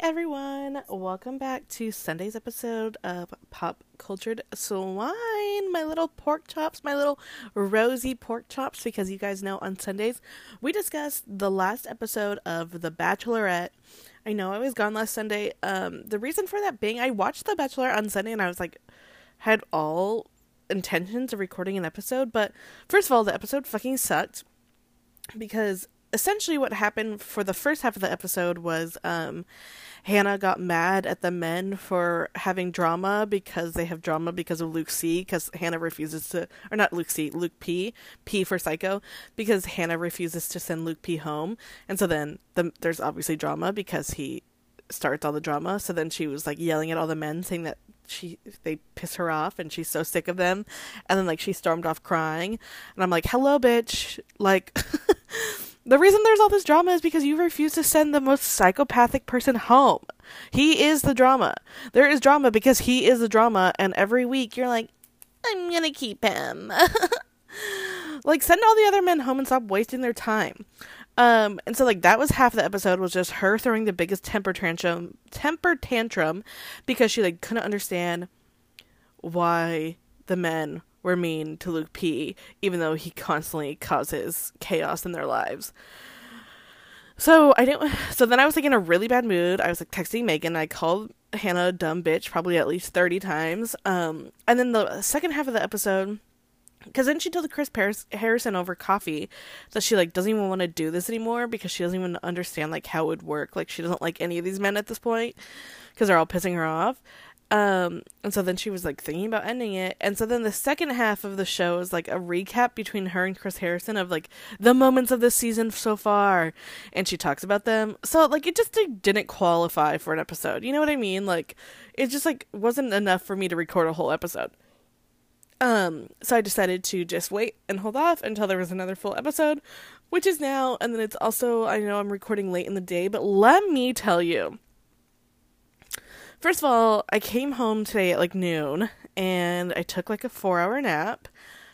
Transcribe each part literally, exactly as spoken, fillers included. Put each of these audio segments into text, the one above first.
Hey everyone, welcome back to Sunday's episode of Pop Culture Swine, my little pork chops, my little rosy pork chops, because you guys know on Sundays we discussed the last episode of The Bachelorette. I know I was gone last Sunday. Um, the reason for that being I watched The Bachelorette on Sunday and I was like, had all intentions of recording an episode, but first of all, the episode fucking sucked because essentially what happened for the first half of the episode was um, Hannah got mad at the men for having drama because they have drama because of Luke C, because Hannah refuses to, or not Luke C, Luke P, P for psycho, because Hannah refuses to send Luke P home. And so then the, there's obviously drama because he starts all the drama. So then she was like yelling at all the men saying that she they piss her off and she's so sick of them. And then like she stormed off crying. And I'm like, hello, bitch. Like... The reason there's all this drama is because you refuse to send the most psychopathic person home. He is the drama. There is drama because he is the drama, and every week you're like, I'm gonna keep him. Like, send all the other men home and stop wasting their time. Um, and so, like, that was half the episode was just her throwing the biggest temper tantrum, temper tantrum because she, like, couldn't understand why the men were mean to Luke P, even though he constantly causes chaos in their lives. So I didn't. So then I was like in a really bad mood. I was like texting Megan. I called Hannah a dumb bitch probably at least thirty times. Um, and then the second half of the episode, because then she told the Chris Paris, Harrison over coffee that she like doesn't even want to do this anymore because she doesn't even understand like how it would work. Like she doesn't like any of these men at this point because they're all pissing her off. Um, and so then she was like thinking about ending it. And so then the second half of the show is like a recap between her and Chris Harrison of like the moments of this season so far. And she talks about them. So like, it just like, didn't qualify for an episode. You know what I mean? Like, it just like wasn't enough for me to record a whole episode. Um, so I decided to just wait and hold off until there was another full episode, which is now. And then it's also, I know I'm recording late in the day, but let me tell you. First of all, I came home today at like noon and I took like a four hour nap.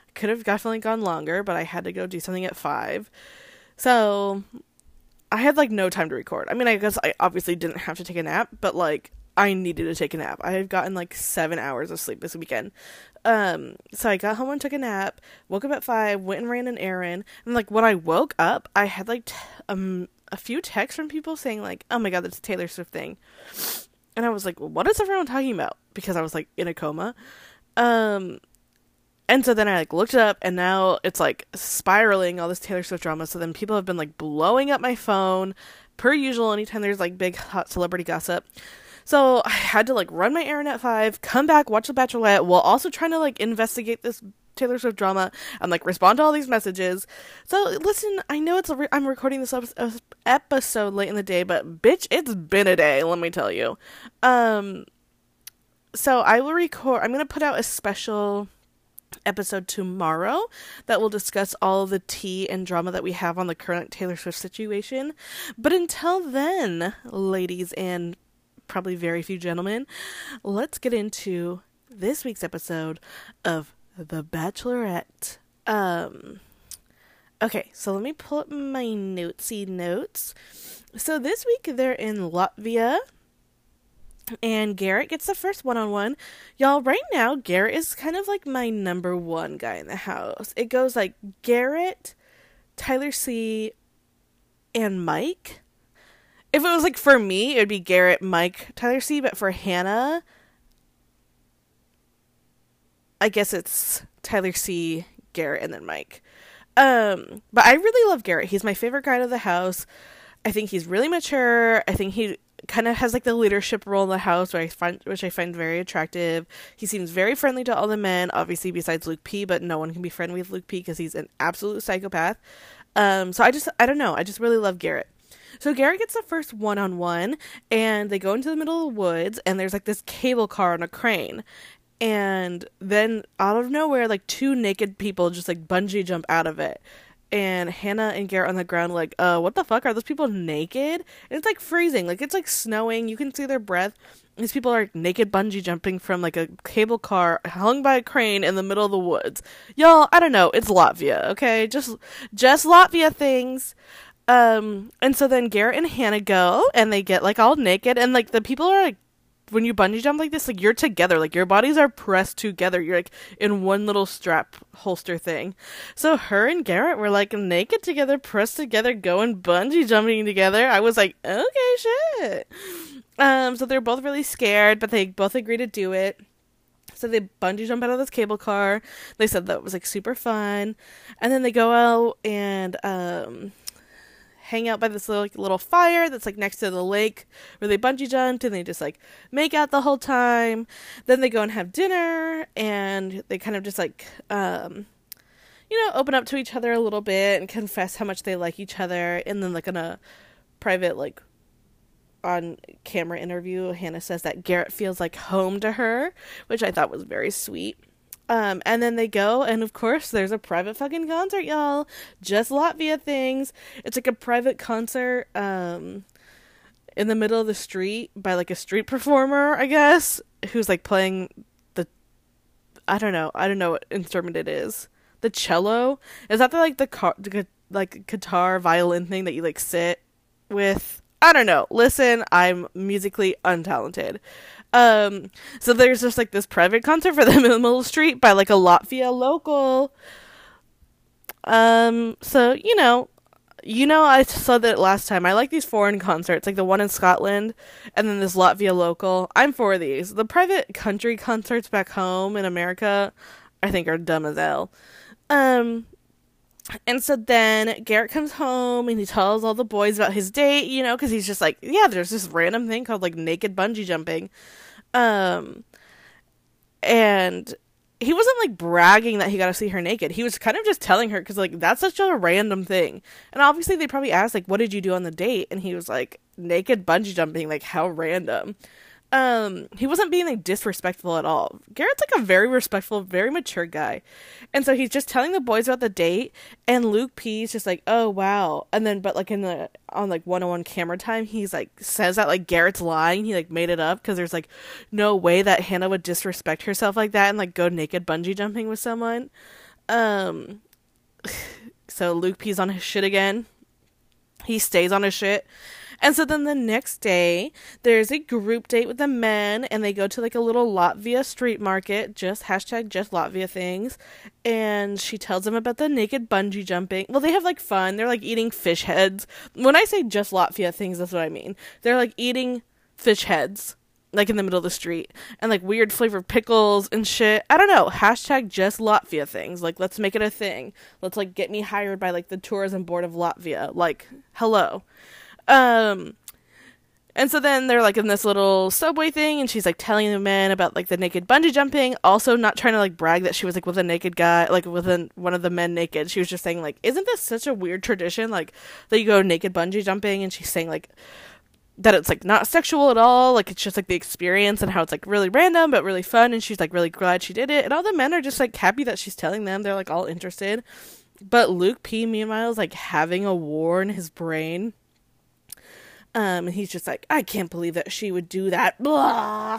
I could have definitely gone longer, but I had to go do something at five. So I had like no time to record. I mean, I guess I obviously didn't have to take a nap, but like I needed to take a nap. I had gotten like seven hours of sleep this weekend. Um, so I got home and took a nap, woke up at five, went and ran an errand. And like when I woke up, I had like t- um, a few texts from people saying like, oh my God, that's a Taylor Swift thing. And I was like, what is everyone talking about? Because I was, like, in a coma. Um, and so then I, like, looked it up, and now it's, like, spiraling, all this Taylor Swift drama. So then people have been, like, blowing up my phone, per usual, anytime there's, like, big hot celebrity gossip. So I had to, like, run my errand at five, come back, watch The Bachelorette, while also trying to, like, investigate this Taylor Swift drama and, like, respond to all these messages. So, listen, I know it's a re- I'm recording this episode, episode late in the day, but, bitch, it's been a day, let me tell you. Um, so I will record, I'm going to put out a special episode tomorrow that will discuss all the tea and drama that we have on the current Taylor Swift situation. But until then, ladies and probably very few gentlemen, let's get into this week's episode of The Bachelorette. Um, okay, so let me pull up my notesy notes. So this week they're in Latvia, and Garrett gets the first one-on-one. Y'all, right now, Garrett is kind of like my number one guy in the house. It goes like Garrett, Tyler C, and Mike. If it was like for me, it would be Garrett, Mike, Tyler C, but for Hannah, I guess it's Tyler C, Garrett, and then Mike. Um, but I really love Garrett. He's my favorite guy out of the house. I think he's really mature. I think he kind of has like the leadership role in the house, which I find, which I find very attractive. He seems very friendly to all the men, obviously besides Luke P, but no one can be friendly with Luke P because he's an absolute psychopath. Um, so I just, I don't know. I just really love Garrett. So Garrett gets the first one-on-one, and they go into the middle of the woods, and there's like this cable car on a crane. And then out of nowhere, like two naked people just like bungee jump out of it. And Hannah and Garrett on the ground like, uh, what the fuck? Are those people naked? And it's like freezing. Like it's like snowing. You can see their breath. These people are like, naked bungee jumping from like a cable car hung by a crane in the middle of the woods. Y'all, I don't know. It's Latvia. Okay. Just, just Latvia things. Um, and so then Garrett and Hannah go, and they get, like, all naked, and, like, the people are, like, when you bungee jump like this, like, you're together, like, your bodies are pressed together, you're, like, in one little strap holster thing. So her and Garrett were, like, naked together, pressed together, going bungee jumping together. I was like, okay, shit. Um, so they're both really scared, but they both agree to do it. So they bungee jump out of this cable car. They said that it was, like, super fun. And then they go out and, um... hang out by this little, like, little fire that's, like, next to the lake where they bungee jumped, and they just, like, make out the whole time. Then they go and have dinner, and they kind of just, like, um, you know, open up to each other a little bit and confess how much they like each other. And then, like, on a private, like, on-camera interview, Hannah says that Garrett feels like home to her, which I thought was very sweet. Um, and then they go, and of course, there's a private fucking concert, y'all. Just Latvia things. It's like a private concert, um, in the middle of the street by, like, a street performer, I guess, who's, like, playing the, I don't know, I don't know what instrument it is. The cello? Is that the, like, the, car, the like, guitar, violin thing that you, like, sit with? I don't know. Listen, I'm musically untalented. Um, so there's just, like, this private concert for them in the middle of the street by, like, a Latvia local. Um, so, you know, you know, I saw that last time. I like these foreign concerts, like the one in Scotland and then this Latvia local. I'm for these. The private country concerts back home in America, I think, are dumb as hell. Um... And so then Garrett comes home and he tells all the boys about his date, you know, because he's just like, yeah, there's this random thing called, like, naked bungee jumping. Um, and he wasn't, like, bragging that he got to see her naked. He was kind of just telling her because, like, that's such a random thing. And obviously they probably asked, like, what did you do on the date? And he was like, naked bungee jumping, like, how random. Um, he wasn't being, like, disrespectful at all. Garrett's, like, a very respectful, very mature guy. And so he's just telling the boys about the date, and Luke P is just like, oh, wow. And then, but, like, in the, on, like, one-on-one camera time, he's, like, says that, like, Garrett's lying. He, like, made it up, because there's, like, no way that Hannah would disrespect herself like that and, like, go naked bungee jumping with someone. Um, so Luke P's on his shit again. He stays on his shit. And so then the next day, there's a group date with the men, and they go to, like, a little Latvia street market, just hashtag just Latvia things, and she tells them about the naked bungee jumping. Well, they have, like, fun. They're, like, eating fish heads. When I say just Latvia things, that's what I mean. They're, like, eating fish heads, like, in the middle of the street, and, like, weird flavored pickles and shit. I don't know. Hashtag just Latvia things. Like, let's make it a thing. Let's, like, get me hired by, like, the tourism board of Latvia. Like, hello. Um, and so then they're, like, in this little subway thing, and she's, like, telling the men about, like, the naked bungee jumping, also not trying to, like, brag that she was, like, with a naked guy, like, with a, one of the men naked. She was just saying, like, isn't this such a weird tradition, like, that you go naked bungee jumping? And she's saying, like, that it's, like, not sexual at all, like, it's just, like, the experience and how it's, like, really random but really fun, and she's, like, really glad she did it, and all the men are just, like, happy that she's telling them. They're, like, all interested, but Luke P, meanwhile, is, like, having a war in his brain. Um, and he's just like, I can't believe that she would do that, blah.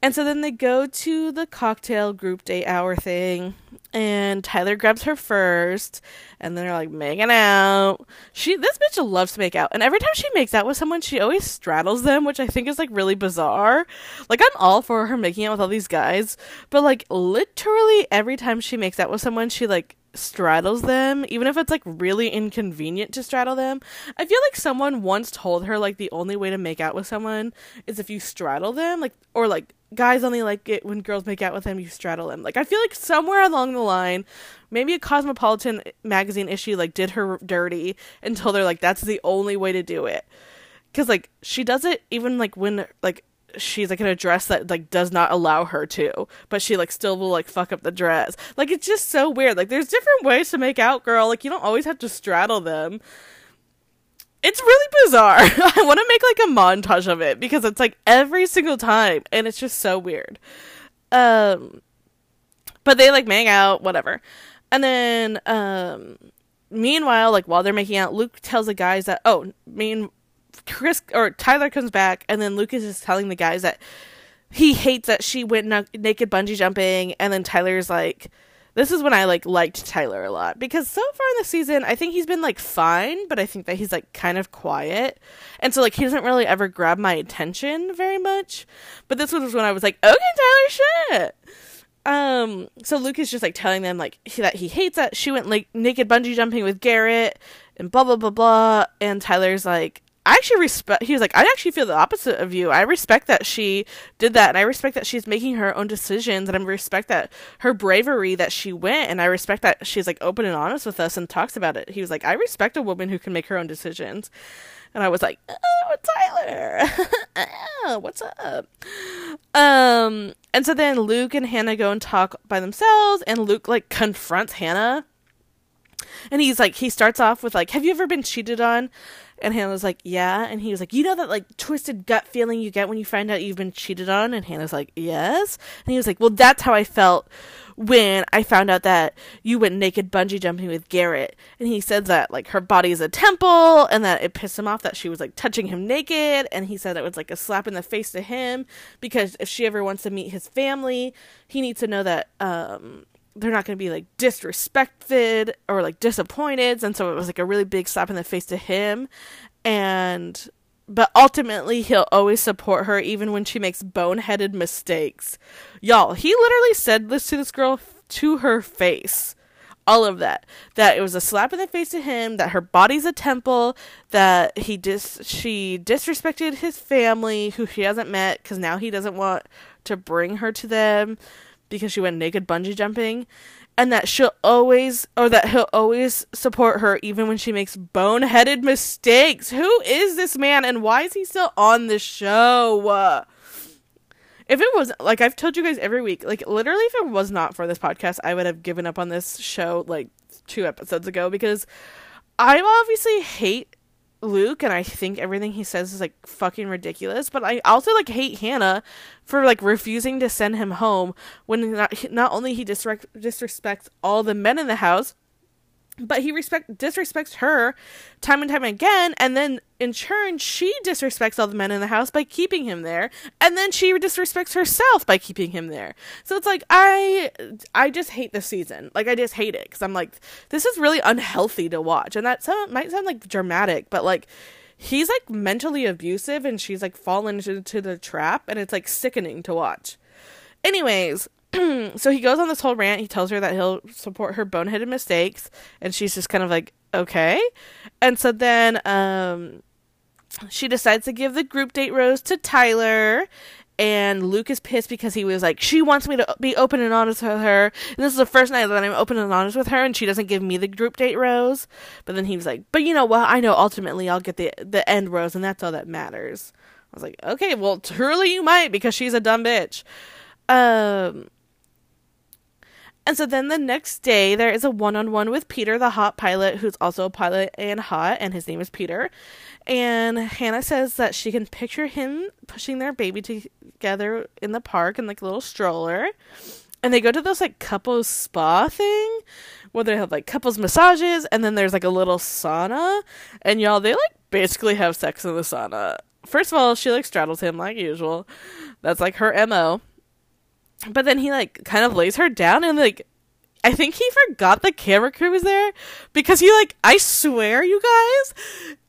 And so then they go to the cocktail group date hour thing, and Tyler grabs her first, and then they're, like, making out. She, this bitch loves to make out, and every time she makes out with someone, she always straddles them, which I think is, like, really bizarre. Like, I'm all for her making out with all these guys, but, like, literally every time she makes out with someone, she, like, straddles them, even if it's, like, really inconvenient to straddle them. I feel like someone once told her, like, the only way to make out with someone is if you straddle them, like, or, like, guys only like it when girls make out with them, you straddle them. Like, I feel like somewhere along the line, maybe a Cosmopolitan magazine issue, like, did her dirty and told her, like, that's the only way to do it, because, like, she does it even, like, when, like, she's, like, in a dress that, like, does not allow her to, but she, like, still will, like, fuck up the dress. Like, it's just so weird. Like, there's different ways to make out, girl. Like, you don't always have to straddle them. It's really bizarre. I want to make, like, a montage of it, because it's, like, every single time, and it's just so weird. Um, but they, like, make out, whatever. And then, um, meanwhile, like, while they're making out, Luke tells the guys that, oh, mean. Chris or Tyler comes back, and then Lucas is telling the guys that he hates that she went na- naked bungee jumping, and then Tyler's like, This is when I like liked Tyler a lot, because so far in the season, I think he's been like fine, but I think that he's like kind of quiet. And so like he doesn't really ever grab my attention very much. But this was when I was like, okay, Tyler, shit. Um, so Luke is just like telling them like he, that he hates that she went like naked bungee jumping with Garrett and blah, blah, blah, blah. And Tyler's like, I actually respect, he was like, I actually feel the opposite of you. I respect that she did that, and I respect that she's making her own decisions, and I respect that her bravery that she went, and I respect that she's like open and honest with us and talks about it. He was like, I respect a woman who can make her own decisions. And I was like, oh, Tyler, oh, what's up? Um, and so then Luke and Hannah go and talk by themselves, and Luke like confronts Hannah. And he's like, he starts off with like, have you ever been cheated on? And Hannah's like, yeah. And he was like, you know that like twisted gut feeling you get when you find out you've been cheated on? And Hannah's like, yes. And he was like, well, that's how I felt when I found out that you went naked bungee jumping with Garrett. And he said that like her body is a temple, and that it pissed him off that she was like touching him naked. And he said it was like a slap in the face to him, because if she ever wants to meet his family, he needs to know that, um... they're not going to be like disrespected or like disappointed. And so it was like a really big slap in the face to him. And, but ultimately he'll always support her even when she makes boneheaded mistakes. Y'all, he literally said this to this girl f- to her face. All of that, that it was a slap in the face to him, that her body's a temple, that he dis she disrespected his family, who she hasn't met, because now he doesn't want to bring her to them, because she went naked bungee jumping, and that she'll always, or that he'll always support her even when she makes boneheaded mistakes. Who is this man, and why is he still on the show? Uh, if it was, like I've told you guys every week, like literally if it was not for this podcast, I would have given up on this show like two episodes ago, because I obviously hate Luke, and I think everything he says is like fucking ridiculous, but I also like hate Hannah for like refusing to send him home when not, not only he disre- disrespects all the men in the house, but he respect disrespects her time and time again, and then in turn she disrespects all the men in the house by keeping him there, and then she disrespects herself by keeping him there. So it's like I I just hate this season. Like I just hate it, because I'm like, this is really unhealthy to watch. And that sound, might sound like dramatic, but like he's like mentally abusive, and she's like fallen into the trap, and it's like sickening to watch. Anyways. So he goes on this whole rant. He tells her that he'll support her boneheaded mistakes, and she's just kind of like, okay. And so then um, she decides to give the group date rose to Tyler, and Luke is pissed because he was like, she wants me to be open and honest with her, and this is the first night that I'm open and honest with her, and she doesn't give me the group date rose. But then he was like, but you know what? I know ultimately I'll get the the end rose, and that's all that matters. I was like, okay, well, truly you might, because she's a dumb bitch. Um... And so then the next day, there is a one-on-one with Peter, the hot pilot, who's also a pilot and hot, and his name is Peter. And Hannah says that she can picture him pushing their baby together in the park in, like, a little stroller. And they go to this, like, couples spa thing where they have, like, couples massages, and then there's, like, a little sauna. And, y'all, they, like, basically have sex in the sauna. First of all, she, like, straddles him like usual. That's, like, her M O. But then he, like, kind of lays her down, and, like, I think he forgot the camera crew was there, because he, like, I swear, you guys,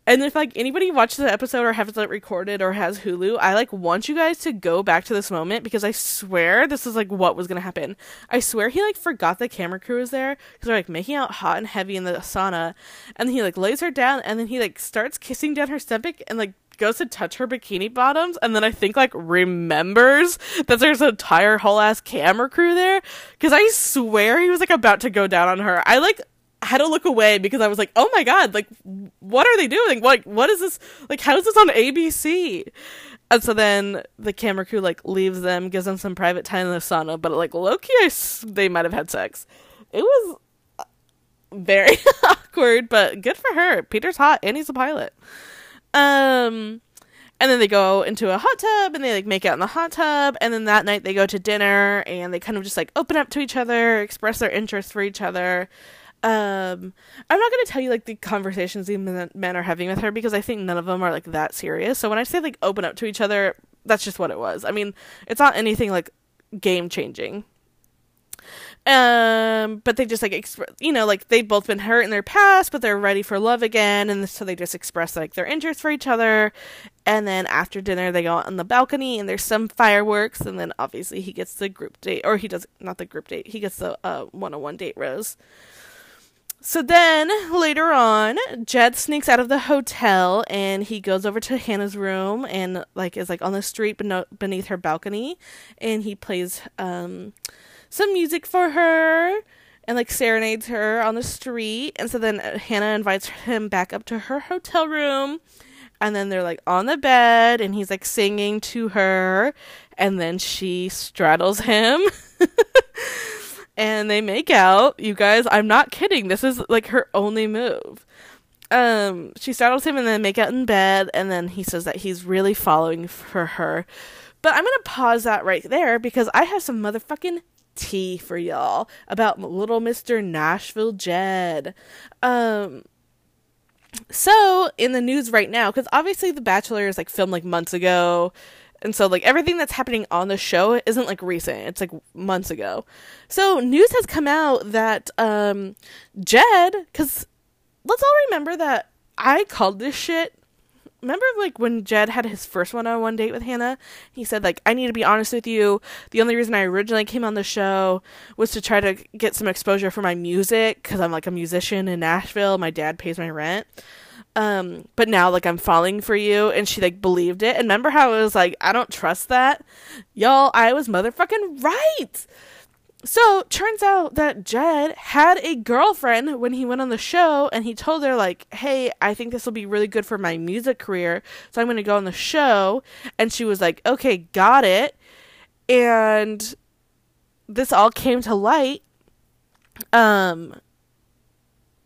and if, like, anybody watches the episode or has it recorded or has Hulu, I, like, want you guys to go back to this moment, because I swear this is, like, what was gonna happen. I swear he, like, forgot the camera crew was there, because they're, like, making out hot and heavy in the sauna, and then he, like, lays her down, and then he, like, starts kissing down her stomach, and, like, goes to touch her bikini bottoms, and then I think like remembers that there's an entire whole ass camera crew there, because I swear he was like about to go down on her. I like had to look away, because I was like, oh my god, like what are they doing? Like what is this? Like how is this on A B C? And so then the camera crew like leaves them, gives them some private time in the sauna, but like low-key I s- they might have had sex. It was very awkward, but good for her. Peter's hot and he's a pilot. Um, and then they go into a hot tub, and they, like, make out in the hot tub, and then that night they go to dinner, and they kind of just, like, open up to each other, express their interest for each other. Um, I'm not going to tell you, like, the conversations these men are having with her, because I think none of them are, like, that serious. So when I say, like, open up to each other, that's just what it was. I mean, it's not anything, like, game-changing. Um, but they just, like, exp- you know, like, they've both been hurt in their past, but they're ready for love again, and so they just express, like, their interest for each other, and then after dinner, they go out on the balcony, and there's some fireworks, and then, obviously, he gets the group date, or he does, not the group date, he gets the, uh, one-on-one date rose. So then, later on, Jed sneaks out of the hotel, and he goes over to Hannah's room, and, like, is, like, on the street ben- beneath her balcony, and he plays, um... some music for her and, like, serenades her on the street. And so then Hannah invites him back up to her hotel room, and then they're, like, on the bed, and he's, like, singing to her, and then she straddles him and they make out. You guys, I'm not kidding, this is, like, her only move. Um she straddles him and then make out in bed, and then he says that he's really falling for her. But I'm gonna pause that right there because I have some motherfucking tea for y'all about little Mister Nashville Jed. Um, so in the news right now, because obviously The Bachelor is, like, filmed, like, months ago, and so, like, everything that's happening on the show isn't, like, recent. It's, like, months ago. So news has come out that um Jed, because let's all remember that I called this shit. Remember, like, when Jed had his first one-on-one date with Hannah? He said, like, I need to be honest with you. The only reason I originally came on the show was to try to get some exposure for my music, because I'm, like, a musician in Nashville. My dad pays my rent. Um, but now, like, I'm falling for you. And she, like, believed it. And remember how it was, like, I don't trust that? Y'all, I was motherfucking right! So, turns out that Jed had a girlfriend when he went on the show, and he told her, like, hey, I think this will be really good for my music career, so I'm going to go on the show. And she was like, okay, got it. And this all came to light, um,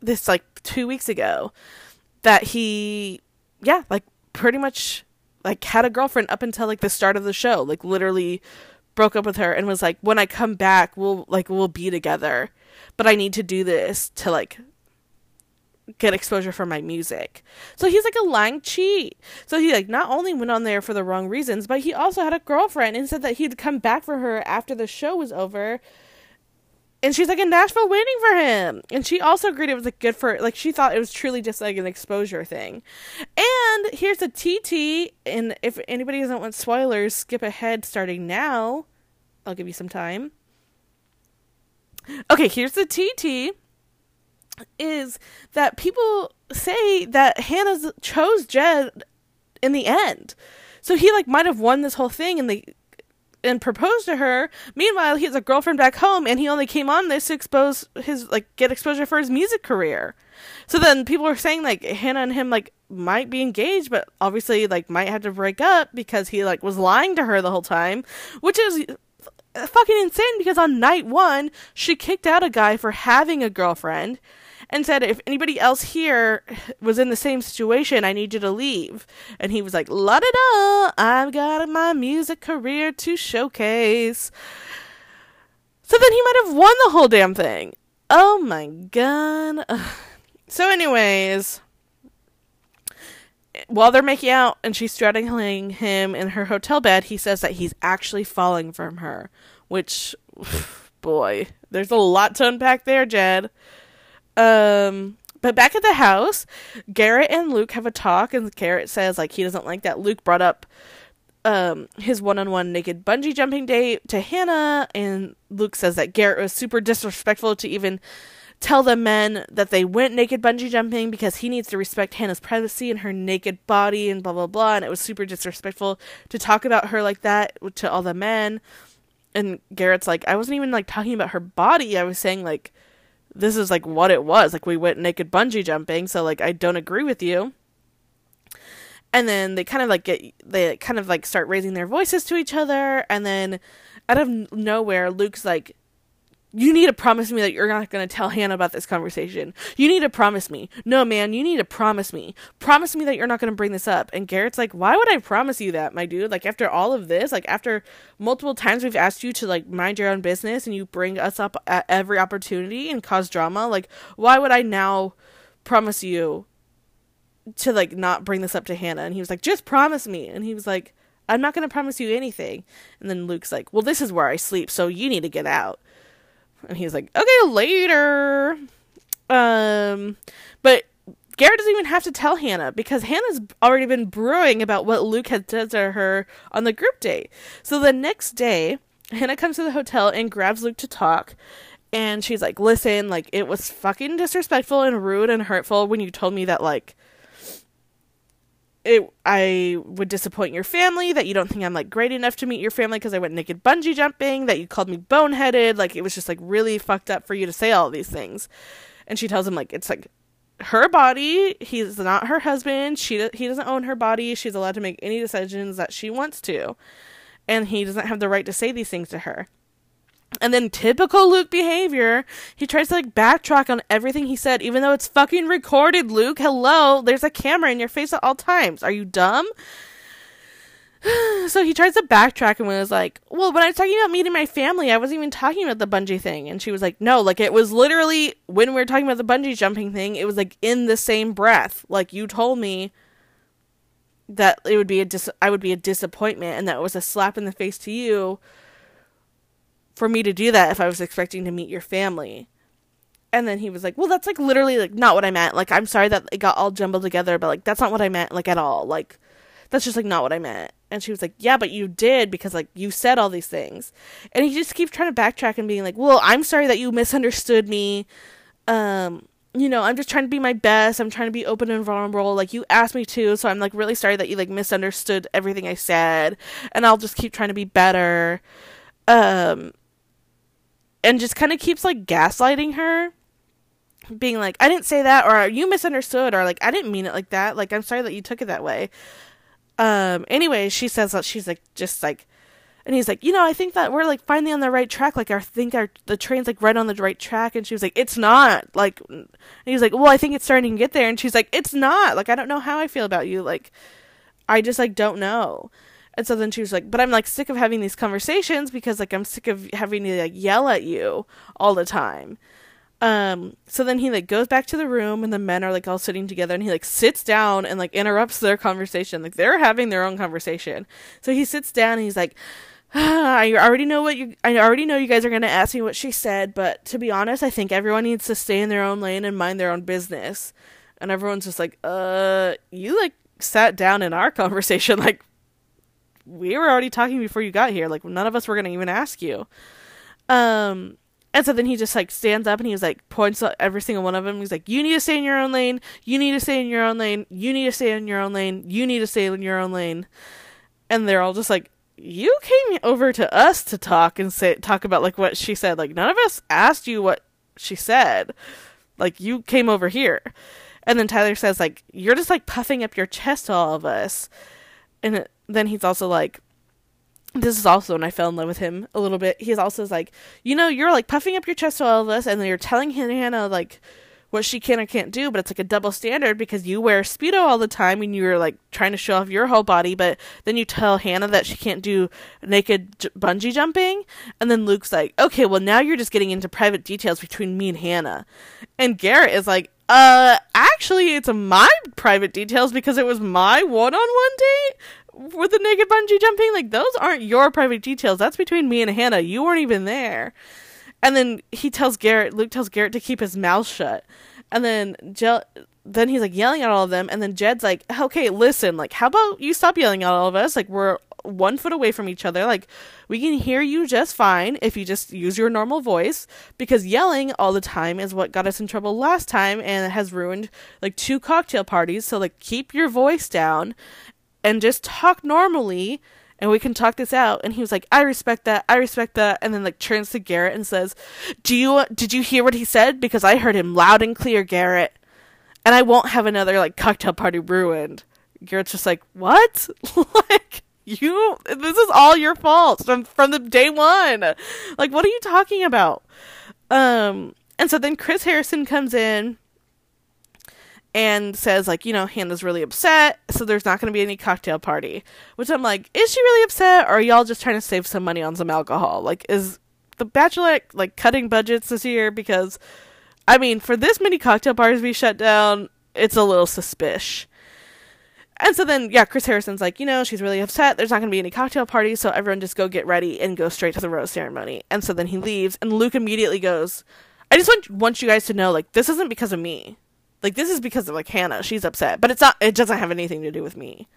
this, like, two weeks ago, that he, yeah, like, pretty much, like, had a girlfriend up until, like, the start of the show, like, literally broke up with her and was like, when I come back, we'll, like, we'll be together, but I need to do this to, like, get exposure for my music. So he's, like, a lying cheat. So he, like, not only went on there for the wrong reasons, but he also had a girlfriend and said that he'd come back for her after the show was over, and she's, like, in Nashville waiting for him, and she also agreed it was, like, good for, like, she thought it was truly just, like, an exposure thing. And here's the T T, and if anybody doesn't want spoilers, skip ahead starting now. I'll give you some time. Okay, here's the T T, is that people say that Hannah chose Jed in the end, so he, like, might have won this whole thing, and they and proposed to her. Meanwhile, he has a girlfriend back home, and he only came on this to expose his, like, get exposure for his music career. So then people are saying, like, Hannah and him, like, might be engaged, but obviously, like, might have to break up because he, like, was lying to her the whole time, which is fucking insane. Because on night one, she kicked out a guy for having a girlfriend and said, if anybody else here was in the same situation, I need you to leave. And he was like, la-da-da, I've got my music career to showcase. So then he might have won the whole damn thing. Oh my god. Ugh. So anyways, while they're making out and she's straddling him in her hotel bed, he says that he's actually falling from her. Which, boy, there's a lot to unpack there, Jed. Um, but back at the house, Garrett and Luke have a talk, and Garrett says, like, he doesn't like that Luke brought up, um, his one-on-one naked bungee jumping date to Hannah, and Luke says that Garrett was super disrespectful to even tell the men that they went naked bungee jumping because he needs to respect Hannah's privacy and her naked body and blah, blah, blah, and it was super disrespectful to talk about her like that to all the men. And Garrett's like, I wasn't even, like, talking about her body, I was saying, like, this is, like, what it was. Like, we went naked bungee jumping, so, like, I don't agree with you. And then they kind of, like, get, they kind of, like, start raising their voices to each other, and then out of nowhere, Luke's like, you need to promise me that you're not going to tell Hannah about this conversation. You need to promise me. No, man, you need to promise me. Promise me that you're not going to bring this up. And Garrett's like, why would I promise you that, my dude? Like, after all of this, like, after multiple times we've asked you to, like, mind your own business and you bring us up at every opportunity and cause drama, like, why would I now promise you to, like, not bring this up to Hannah? And he was like, just promise me. And he was like, I'm not going to promise you anything. And then Luke's like, well, this is where I sleep, so you need to get out. And he's like, okay, later. Um, but Garrett doesn't even have to tell Hannah because Hannah's already been brewing about what Luke had said to her on the group date. So the next day, Hannah comes to the hotel and grabs Luke to talk. And she's like, listen, like, it was fucking disrespectful and rude and hurtful when you told me that, like, it, I would disappoint your family, that you don't think I'm, like, great enough to meet your family because I went naked bungee jumping, that you called me boneheaded. Like, it was just, like, really fucked up for you to say all these things. And she tells him, like, it's, like, her body. He's not her husband. She He doesn't own her body. She's allowed to make any decisions that she wants to. And he doesn't have the right to say these things to her. And then typical Luke behavior, he tries to, like, backtrack on everything he said, even though it's fucking recorded, Luke. Hello, there's a camera in your face at all times. Are you dumb? So he tries to backtrack and was like, well, when I was talking about meeting my family, I wasn't even talking about the bungee thing. And she was like, no, like, it was literally, when we were talking about the bungee jumping thing, it was, like, in the same breath. Like, you told me that it would be a dis- I would be a disappointment and that it was a slap in the face to you for me to do that if I was expecting to meet your family. And then he was like, well, that's, like, literally, like, not what I meant. Like, I'm sorry that it got all jumbled together, but, like, that's not what I meant, like, at all. Like, that's just, like, not what I meant. And she was like, yeah, but you did, because, like, you said all these things. And he just keeps trying to backtrack and being like, well, I'm sorry that you misunderstood me. Um, you know, I'm just trying to be my best. I'm trying to be open and vulnerable. Like, you asked me to, so I'm, like, really sorry that you, like, misunderstood everything I said. And I'll just keep trying to be better. Um... And just kind of keeps, like, gaslighting her, being like, I didn't say that, or you misunderstood, or, like, I didn't mean it like that. Like, I'm sorry that you took it that way. Um, anyway, she says that she's, like, just, like, and he's like, you know, I think that we're, like, finally on the right track. Like, I think our, the train's, like, right on the right track. And she was like, it's not. Like, and he's like, well, I think it's starting to get there. And she's like, it's not. Like, I don't know how I feel about you. Like, I just, like, don't know. And so then she was like, but I'm, like, sick of having these conversations because, like, I'm sick of having to, like, yell at you all the time. Um, so then he, like, goes back to the room and the men are, like, all sitting together and he, like, sits down and, like, interrupts their conversation. Like, they're having their own conversation. So he sits down and he's like, ah, I already know what you, I already know you guys are going to ask me what she said, but to be honest, I think everyone needs to stay in their own lane and mind their own business. And everyone's just like, uh, you, like, sat down in our conversation, like, we were already talking before you got here. Like, none of us were going to even ask you. Um, and so then he just, like, stands up and he's like, points at every single one of them. He's like, you need to stay in your own lane. You need to stay in your own lane. You need to stay in your own lane. You need to stay in your own lane. And they're all just like, you came over to us to talk and say, talk about, like, what she said. Like, none of us asked you what she said. Like, you came over here. And then Tyler says, like, you're just, like, puffing up your chest to all of us. And it, then he's also like, this is also when I fell in love with him a little bit. He's also like, you know, you're, like, puffing up your chest to all of us, and then you're telling Hannah, like, what she can or can't do, but it's, like, a double standard because you wear Speedo all the time and you're, like, trying to show off your whole body, but then you tell Hannah that she can't do naked j- bungee jumping. And then Luke's like, okay, well, now you're just getting into private details between me and Hannah. And Garrett is like, uh, actually, it's my private details because it was my one-on-one date with the naked bungee jumping. Like, those aren't your private details. That's between me and Hannah. You weren't even there. And then he tells Garrett, Luke tells Garrett to keep his mouth shut. And then Je- then he's, like, yelling at all of them. And then Jed's like, okay, listen, like, how about you stop yelling at all of us? Like, we're one foot away from each other. Like, we can hear you just fine if you just use your normal voice, because yelling all the time is what got us in trouble last time and it has ruined, like, two cocktail parties. So, like, keep your voice down and just talk normally, and we can talk this out. And he was like, I respect that, I respect that. And then, like, turns to Garrett and says, Do you, did you hear what he said? Because I heard him loud and clear, Garrett. And I won't have another, like, cocktail party ruined. Garrett's just like, what? Like, you, this is all your fault from, from the day one. Like, what are you talking about? Um, and so then Chris Harrison comes in and says, like, you know, Hannah's really upset, so there's not going to be any cocktail party. Which I'm like, is she really upset, or are y'all just trying to save some money on some alcohol? Like, is The Bachelorette, like, cutting budgets this year? Because, I mean, for this many cocktail parties to be shut down, it's a little suspicious. And so then, yeah, Chris Harrison's like, you know, she's really upset. There's not going to be any cocktail party, so everyone just go get ready and go straight to the rose ceremony. And so then he leaves, and Luke immediately goes, I just want want you guys to know, like, this isn't because of me. Like, this is because of, like, Hannah. She's upset. But it's not, it doesn't have anything to do with me.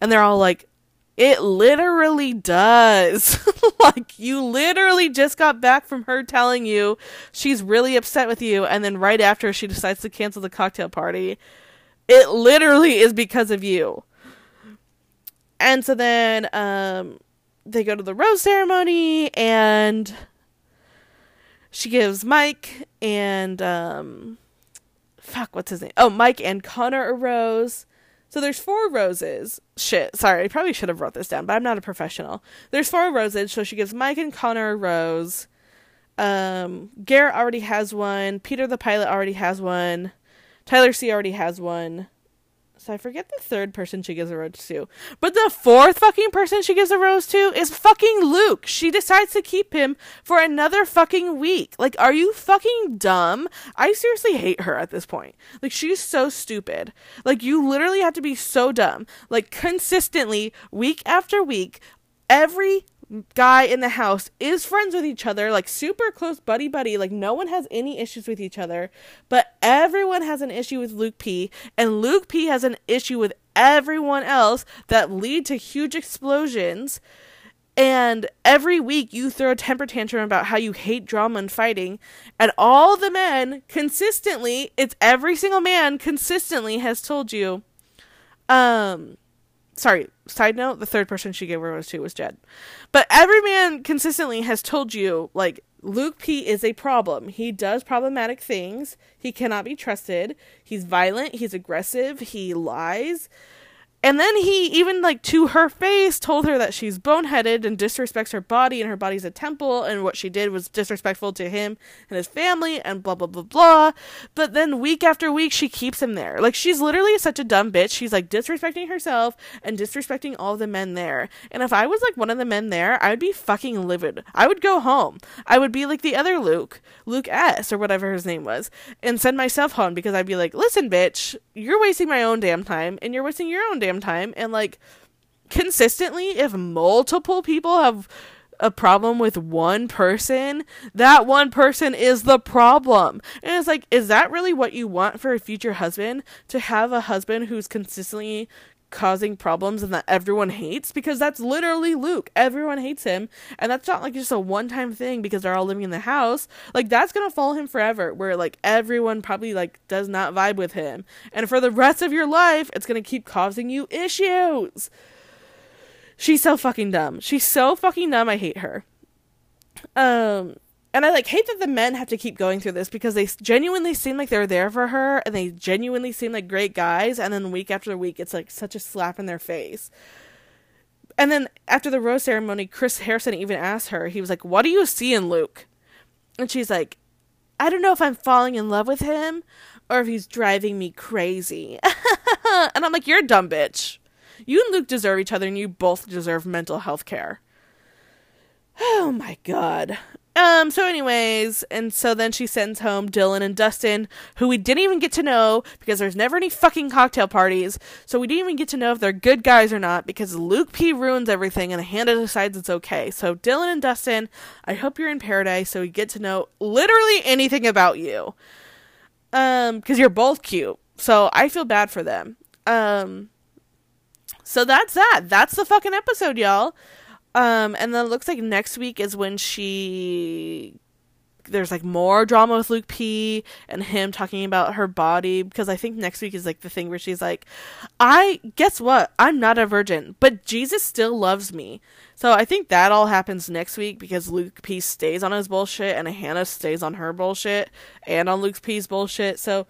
And they're all like, it literally does. Like, you literally just got back from her telling you she's really upset with you, and then right after she decides to cancel the cocktail party. It literally is because of you. And so then um, they go to the rose ceremony, and she gives Mike and, um, fuck, what's his name? Oh, Mike and Connor a rose. So there's four roses. Shit, sorry, I probably should have wrote this down, but I'm not a professional. There's four roses, so she gives Mike and Connor a rose. Um, Garrett already has one. Peter the pilot already has one. Tyler C already has one. So I forget the third person she gives a rose to. But the fourth fucking person she gives a rose to is fucking Luke. She decides to keep him for another fucking week. Like, are you fucking dumb? I seriously hate her at this point. Like, she's so stupid. Like, you literally have to be so dumb. Like, consistently, week after week, every guy in the house is friends with each other, like super close buddy buddy, like no one has any issues with each other, but everyone has an issue with Luke P, and Luke P has an issue with everyone else that lead to huge explosions. And every week you throw a temper tantrum about how you hate drama and fighting, and all the men consistently, it's every single man consistently has told you, um sorry, side note, the third person she gave her rose to was Jed. But every man consistently has told you, like, Luke P is a problem. He does problematic things. He cannot be trusted. He's violent. He's aggressive. He lies. And then he even, like, to her face, told her that she's boneheaded and disrespects her body, and her body's a temple, and what she did was disrespectful to him and his family, and blah, blah, blah, blah. But then week after week, she keeps him there. Like, she's literally such a dumb bitch. She's, like, disrespecting herself and disrespecting all the men there. And if I was, like, one of the men there, I would be fucking livid. I would go home. I would be like the other Luke, Luke S, or whatever his name was, and send myself home, because I'd be like, listen, bitch, you're wasting my own damn time, and you're wasting your own damn time. And like, consistently, if multiple people have a problem with one person, that one person is the problem. And it's like, is that really what you want for a future husband? To have a husband who's consistently causing problems and that everyone hates? Because that's literally Luke. Everyone hates him, and that's not like just a one-time thing because they're all living in the house. Like, that's gonna follow him forever, where like everyone probably like does not vibe with him, and for the rest of your life it's gonna keep causing you issues. She's so fucking dumb. She's so fucking dumb. I hate her. um And I, like, hate that the men have to keep going through this, because they genuinely seem like they're there for her, and they genuinely seem like great guys, and then week after week, it's, like, such a slap in their face. And then after the rose ceremony, Chris Harrison even asked her, he was like, what do you see in Luke? And she's like, I don't know if I'm falling in love with him, or if he's driving me crazy. And I'm like, you're a dumb bitch. You and Luke deserve each other, and you both deserve mental health care. Oh, my God. Um, so anyways, and so then she sends home Dylan and Dustin, who we didn't even get to know, because there's never any fucking cocktail parties, so we didn't even get to know if they're good guys or not, because Luke P ruins everything, and Hannah decides it's okay. So Dylan and Dustin, I hope you're in paradise, so we get to know literally anything about you, um, because you're both cute, so I feel bad for them. Um, so that's that. That's the fucking episode, y'all. Um, and then it looks like next week is when she, there's like more drama with Luke P and him talking about her body, because I think next week is like the thing where she's like, I guess what? I'm not a virgin, but Jesus still loves me. So I think that all happens next week, because Luke P stays on his bullshit and Hannah stays on her bullshit and on Luke P's bullshit. So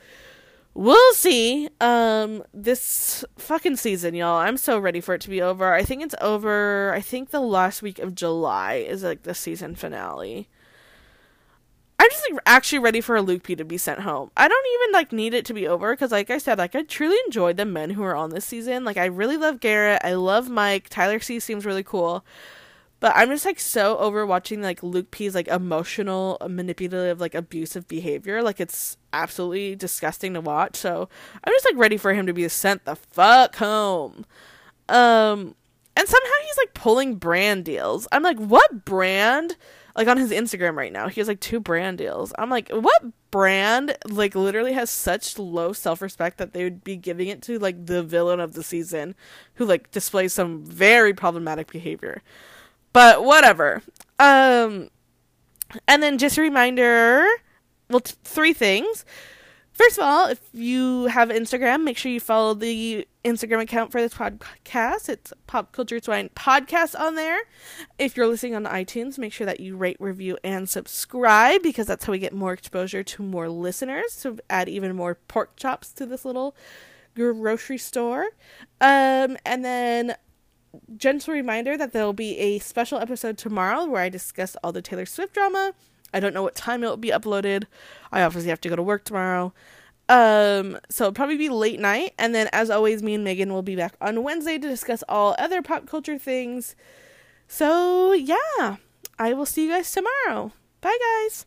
we'll see. Um, this fucking season, y'all. I'm so ready for it to be over. I think it's over. I think the last week of July is like the season finale. I'm just like, actually ready for a Luke P to be sent home. I don't even like need it to be over, because, like I said, like I truly enjoyed the men who are on this season. Like, I really love Garrett. I love Mike. Tyler C seems really cool. But I'm just, like, so over watching, like, Luke P's, like, emotional, manipulative, like, abusive behavior. Like, it's absolutely disgusting to watch. So I'm just, like, ready for him to be sent the fuck home. Um, and somehow he's, like, pulling brand deals. I'm like, what brand? Like, on his Instagram right now, he has, like, two brand deals. I'm like, what brand, like, literally has such low self-respect that they would be giving it to, like, the villain of the season who, like, displays some very problematic behavior? But whatever. Um, and then just a reminder, well, t- three things. First of all, if you have Instagram, make sure you follow the Instagram account for this podcast. It's Pop Culture Swine Podcast on there. If you're listening on iTunes, make sure that you rate, review, and subscribe, because that's how we get more exposure to more listeners, to add even more pork chops to this little grocery store. Um, and then... gentle reminder that there'll be a special episode tomorrow where I discuss all the Taylor Swift drama. I don't know what time it'll be uploaded. I obviously have to go to work tomorrow. Um, so it'll probably be late night. And then, as always, me and Megan will be back on Wednesday to discuss all other pop culture things. So, yeah. I will see you guys tomorrow. Bye, guys.